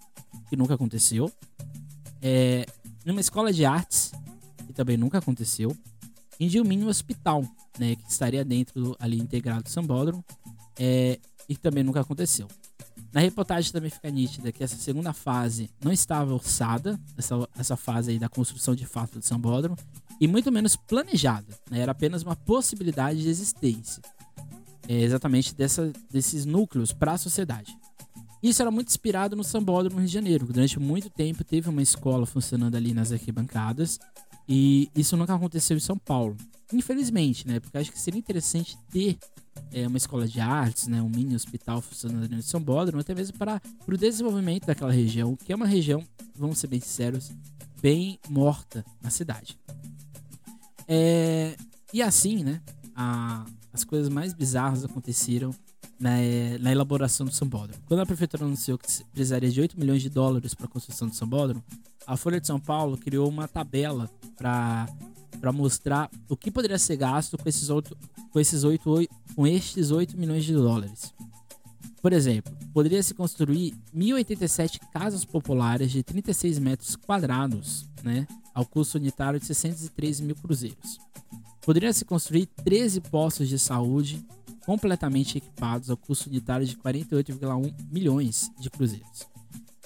que nunca aconteceu, é, numa escola de artes, que também nunca aconteceu, e um mini hospital, né, que estaria dentro do, ali integrado do Sambódromo, é, e que também nunca aconteceu. Na reportagem também fica nítida que essa segunda fase não estava orçada, essa, essa fase aí da construção de fato do Sambódromo, e muito menos planejada, né, era apenas uma possibilidade de existência, é, exatamente dessa, desses núcleos para a sociedade. Isso era muito inspirado no Sambódromo Rio de Janeiro, que durante muito tempo teve uma escola funcionando ali nas arquibancadas, e isso nunca aconteceu em São Paulo, infelizmente, né? Porque acho que seria interessante ter é, uma escola de artes, né? Um mini hospital funcionando ali no Sambódromo, até mesmo para o desenvolvimento daquela região, que é uma região, vamos ser bem sinceros, bem morta na cidade. É, e assim, né? A, as coisas mais bizarras aconteceram na, na elaboração do Sambódromo. Quando a prefeitura anunciou que precisaria de oito milhões de dólares para a construção do Sambódromo, a Folha de São Paulo criou uma tabela para para mostrar o que poderia ser gasto com esses, outro, com, esses oito, com estes oito milhões de dólares. Por exemplo, poderia se construir mil e oitenta e sete casas populares de trinta e seis metros quadrados, né, ao custo unitário de seiscentos e três mil cruzeiros. Poderia se construir treze postos de saúde completamente equipados ao custo unitário de quarenta e oito vírgula um milhões de cruzeiros.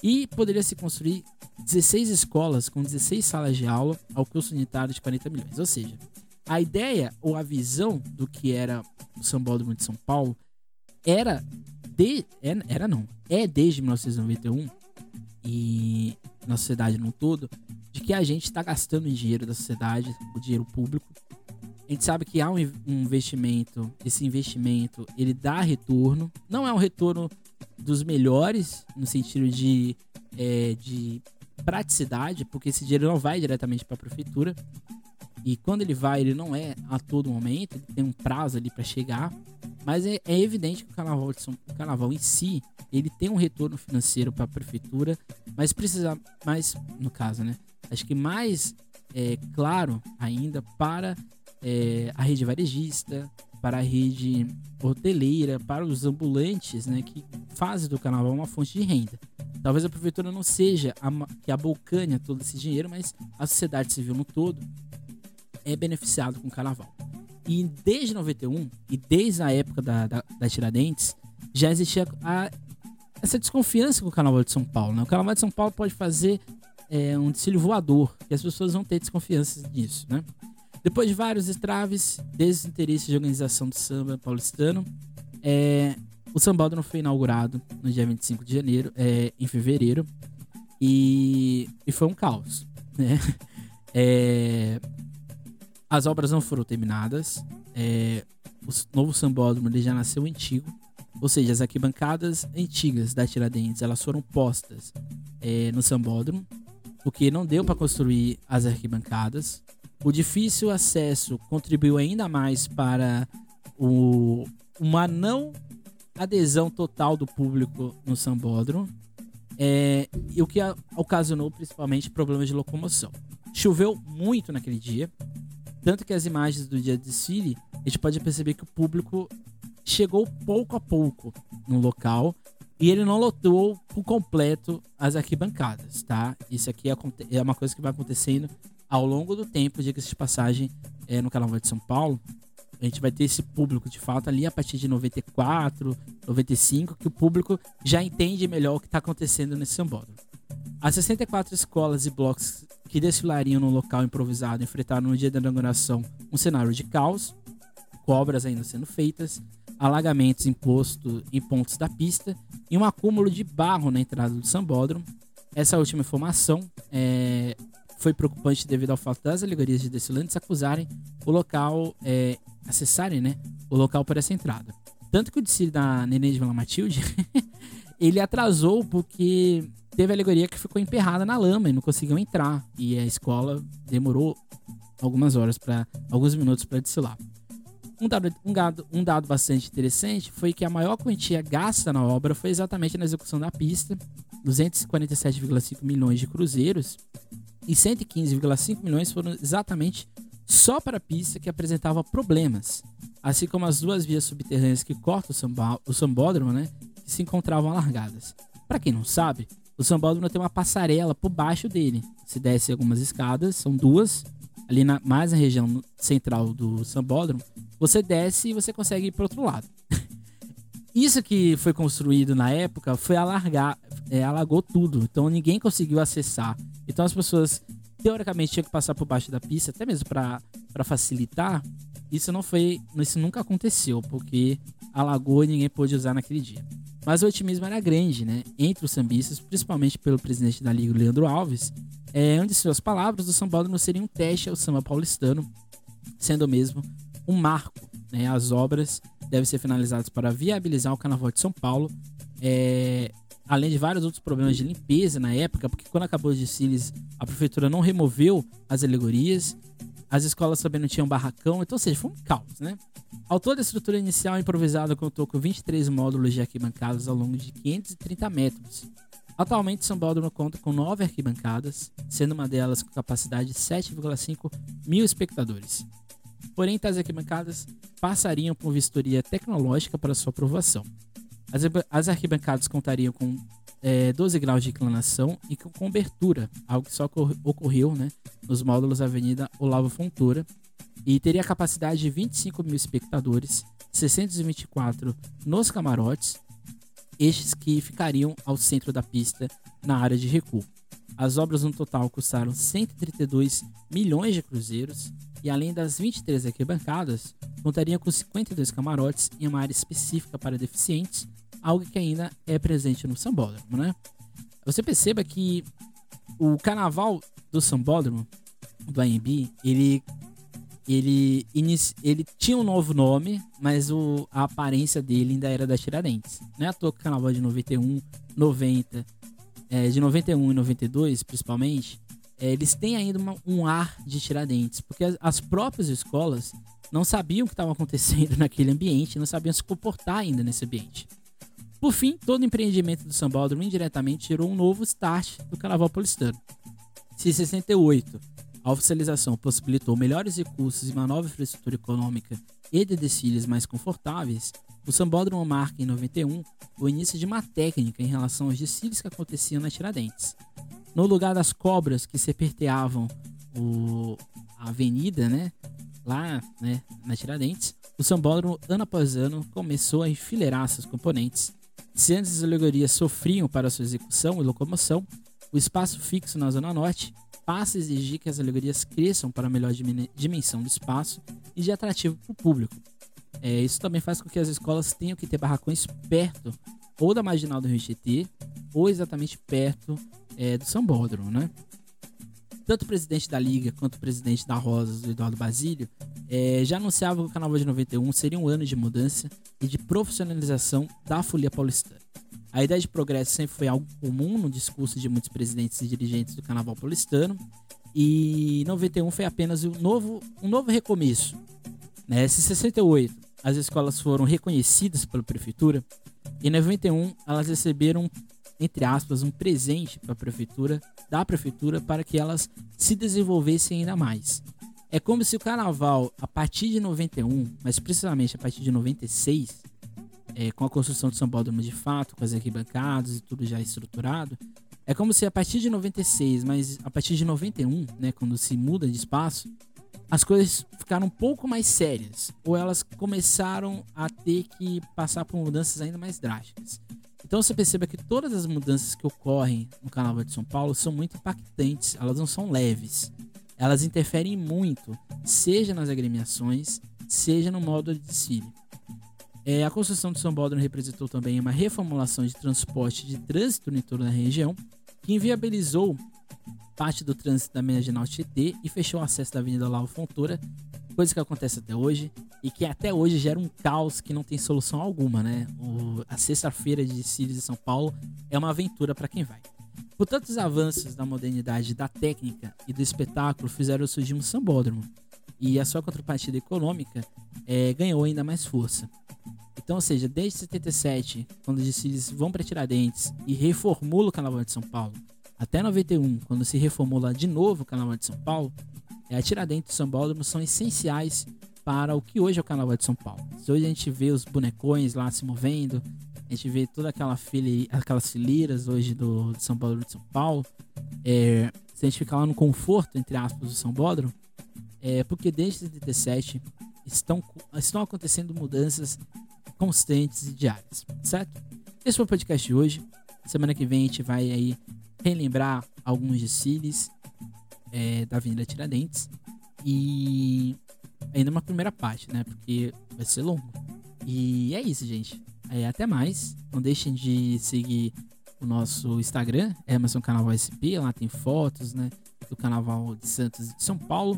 E poderia se construir dezesseis escolas com dezesseis salas de aula ao custo unitário de quarenta milhões. Ou seja, a ideia ou a visão do que era o Sambódromo de São Paulo era, de, era não, é desde mil novecentos e noventa e um e na sociedade no todo, de que a gente está gastando dinheiro da sociedade, o dinheiro público. A gente sabe que há um investimento, esse investimento ele dá retorno, não é um retorno dos melhores, no sentido de, é, de praticidade, porque esse dinheiro não vai diretamente para a prefeitura, e quando ele vai, ele não é a todo momento, ele tem um prazo ali para chegar, mas é, é evidente que o carnaval, de São, o carnaval em si, ele tem um retorno financeiro para a prefeitura, mas precisa mais, no caso, né, acho que mais é, claro ainda para é, a rede varejista, para a rede hoteleira, para os ambulantes, né, que fazem do carnaval uma fonte de renda. Talvez a prefeitura não seja a, que abocanha todo esse dinheiro, mas a sociedade civil no todo é beneficiada com o carnaval. E desde noventa e um, e desde a época da, da, da Tiradentes, já existia a, essa desconfiança com o carnaval de São Paulo, né? O carnaval de São Paulo pode fazer é, um desfile voador, e as pessoas vão ter desconfiança disso, né? Depois de vários estraves, desinteresse de organização do samba paulistano, é, o Sambódromo foi inaugurado no dia vinte e cinco de janeiro, é, em fevereiro, e, e foi um caos, né? É, as obras não foram terminadas, é, o novo Sambódromo ele já nasceu antigo, ou seja, as arquibancadas antigas da Tiradentes elas foram postas é, no Sambódromo, porque não deu para construir as arquibancadas. O difícil acesso contribuiu ainda mais para o, uma não adesão total do público no Sambódromo, é, e o que a, ocasionou principalmente problemas de locomoção. Choveu muito naquele dia, tanto que as imagens do dia de desfile, a gente pode perceber que o público chegou pouco a pouco no local e ele não lotou por completo as arquibancadas, tá? Isso aqui é, é uma coisa que vai acontecendo ao longo do tempo, diga-se de passagem, é, no Carnaval de São Paulo, a gente vai ter esse público de fato ali a partir de noventa e quatro, noventa e cinco, que o público já entende melhor o que está acontecendo nesse Sambódromo. As sessenta e quatro escolas e blocos que desfilariam no local improvisado enfrentaram no dia da inauguração um cenário de caos, com obras ainda sendo feitas, alagamentos impostos em pontos da pista e um acúmulo de barro na entrada do Sambódromo. Essa última informação é... foi preocupante devido ao fato das alegorias de desfilantes acusarem o local, é, acessarem, né, o local por essa entrada. Tanto que o desfile da Nenê de Vila Matilde, ele atrasou porque teve alegoria que ficou emperrada na lama e não conseguiu entrar. E a escola demorou algumas horas, para alguns minutos para desfilar. Um dado, um, dado, um dado bastante interessante foi que a maior quantia gasta na obra foi exatamente na execução da pista, duzentos e quarenta e sete vírgula cinco milhões de cruzeiros, e cento e quinze vírgula cinco milhões foram exatamente só para a pista que apresentava problemas, assim como as duas vias subterrâneas que cortam o, samba, o Sambódromo, né, que se encontravam alargadas. Para quem não sabe, o Sambódromo tem uma passarela por baixo dele, se desce algumas escadas, são duas, ali na, mais na região central do Sambódromo, você desce e você consegue ir para o outro lado. Isso que foi construído na época foi alargar, é, alagou tudo, então ninguém conseguiu acessar. Então as pessoas, teoricamente, tinham que passar por baixo da pista, até mesmo para facilitar. Isso não foi, isso nunca aconteceu, porque alagou e ninguém pôde usar naquele dia. Mas o otimismo era grande, né, entre os sambistas, principalmente pelo presidente da Liga, Leandro Alves. É, onde suas palavras, o Sambódromo seria um teste ao samba paulistano, sendo mesmo um marco, né? As obras devem ser finalizadas para viabilizar o Carnaval de São Paulo, é, além de vários outros problemas de limpeza na época, porque quando acabou os desfiles, a prefeitura não removeu as alegorias, as escolas também não tinham barracão, então, ou seja, foi um caos, né? Ao todo, a estrutura inicial improvisada contou com vinte e três módulos de arquibancadas ao longo de quinhentos e trinta metros. Atualmente, Sambódromo conta com nove arquibancadas, sendo uma delas com capacidade de sete vírgula cinco mil espectadores. Porém, tais arquibancadas passariam por vistoria tecnológica para sua aprovação. As, as arquibancadas contariam com é, doze graus de inclinação e com cobertura, algo que só ocorreu, né, nos módulos Avenida Olavo Fontoura, e teria capacidade de vinte e cinco mil espectadores, seiscentos e vinte e quatro nos camarotes, estes que ficariam ao centro da pista na área de recuo. As obras no total custaram cento e trinta e dois milhões de cruzeiros e, além das vinte e três arquibancadas, contariam com cinquenta e dois camarotes em uma área específica para deficientes, algo que ainda é presente no Sambódromo, né? Você perceba que o carnaval do Sambódromo, do A M B, ele, ele, inici, ele tinha um novo nome, mas o, a aparência dele ainda era da Tiradentes. Não é à toa que o carnaval de noventa e um, noventa... É, de noventa e um e noventa e dois, principalmente, é, eles têm ainda uma, um ar de Tiradentes, porque as, as próprias escolas não sabiam o que estava acontecendo naquele ambiente, não sabiam se comportar ainda nesse ambiente. Por fim, todo o empreendimento do Sambódromo indiretamente gerou um novo start do carnaval paulistano. Se em sessenta e oito a oficialização possibilitou melhores recursos e uma nova infraestrutura econômica e de desfiles mais confortáveis, o Sambódromo marca, em noventa e um, o início de uma técnica em relação aos desfiles que aconteciam na Tiradentes. No lugar das cobras que serpenteavam o... a avenida, né, lá, né, na Tiradentes, o Sambódromo, ano após ano, começou a enfileirar seus componentes. Se antes as alegorias sofriam para sua execução e locomoção, o espaço fixo na Zona Norte passa a exigir que as alegorias cresçam para a melhor dimensão do espaço e de atrativo para o público. É, isso também faz com que as escolas tenham que ter barracões perto ou da Marginal do Rio Tietê ou exatamente perto é, do Sambódromo, né? Tanto o presidente da Liga quanto o presidente da Rosas, o Eduardo Basílio, é, já anunciava que o Carnaval de noventa e um seria um ano de mudança e de profissionalização da folia paulistana. A ideia de progresso sempre foi algo comum no discurso de muitos presidentes e dirigentes do Carnaval paulistano, e noventa e um foi apenas um novo, um novo recomeço. Em sessenta e oito, as escolas foram reconhecidas pela prefeitura e em noventa e um elas receberam, entre aspas, um presente para a prefeitura, da prefeitura, para que elas se desenvolvessem ainda mais. É como se o carnaval, a partir de noventa e um, mas precisamente a partir de noventa e seis, é, com a construção do Sambódromo de fato, com as arquibancadas e tudo já estruturado, é como se a partir de noventa e seis, mas a partir de noventa e um, né, quando se muda de espaço, as coisas ficaram um pouco mais sérias, ou elas começaram a ter que passar por mudanças ainda mais drásticas. Então você percebe que todas as mudanças que ocorrem no Carnaval de São Paulo são muito impactantes, elas não são leves. Elas interferem muito, seja nas agremiações, seja no modo de desfile. É, a construção do Sambódromo representou também uma reformulação de transporte de trânsito em toda a região, que inviabilizou parte do trânsito da Marginal Tietê e fechou o acesso da Avenida Olavo Fontoura, coisa que acontece até hoje e que até hoje gera um caos que não tem solução alguma, né? O, a sexta-feira de desfiles em São Paulo é uma aventura para quem vai. Por tantos avanços da modernidade, da técnica e do espetáculo, fizeram surgir um Sambódromo e a sua contrapartida econômica é, ganhou ainda mais força. Então, ou seja, desde setenta e sete, quando eles vão para Tiradentes e reformula o Carnaval de São Paulo, até noventa e um, quando se reformula de novo o Carnaval de São Paulo, a Tiradentes e o Sambódromo são essenciais para o que hoje é o Carnaval de São Paulo. Se hoje a gente vê os bonecões lá se movendo, a gente vê todas aquela fili- aquelas fileiras hoje do, do Sambódromo de São Paulo, é, se a gente ficar lá no conforto, entre aspas, do Sambódromo, é porque desde setenta e sete estão, estão acontecendo mudanças constantes e diárias, certo? Esse foi o podcast de hoje. Semana que vem a gente vai aí relembrar alguns desfiles é, da Avenida Tiradentes e ainda uma primeira parte, né? Porque vai ser longo. E é isso, gente. É, até mais. Não deixem de seguir o nosso Instagram, Emerson Carnaval S P. Lá tem fotos, né, do Carnaval de Santos e de São Paulo.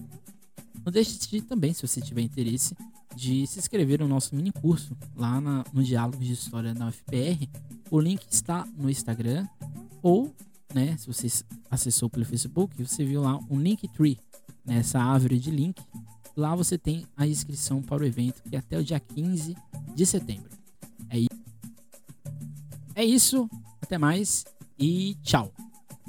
Não deixe de também, se você tiver interesse, de se inscrever no nosso mini curso lá na, no Diálogos de História da U F P R. O link está no Instagram ou, né, se você acessou pelo Facebook, você viu lá um Linktree, nessa árvore de link. Lá você tem a inscrição para o evento, que é até o dia quinze de setembro. É isso, até mais e tchau!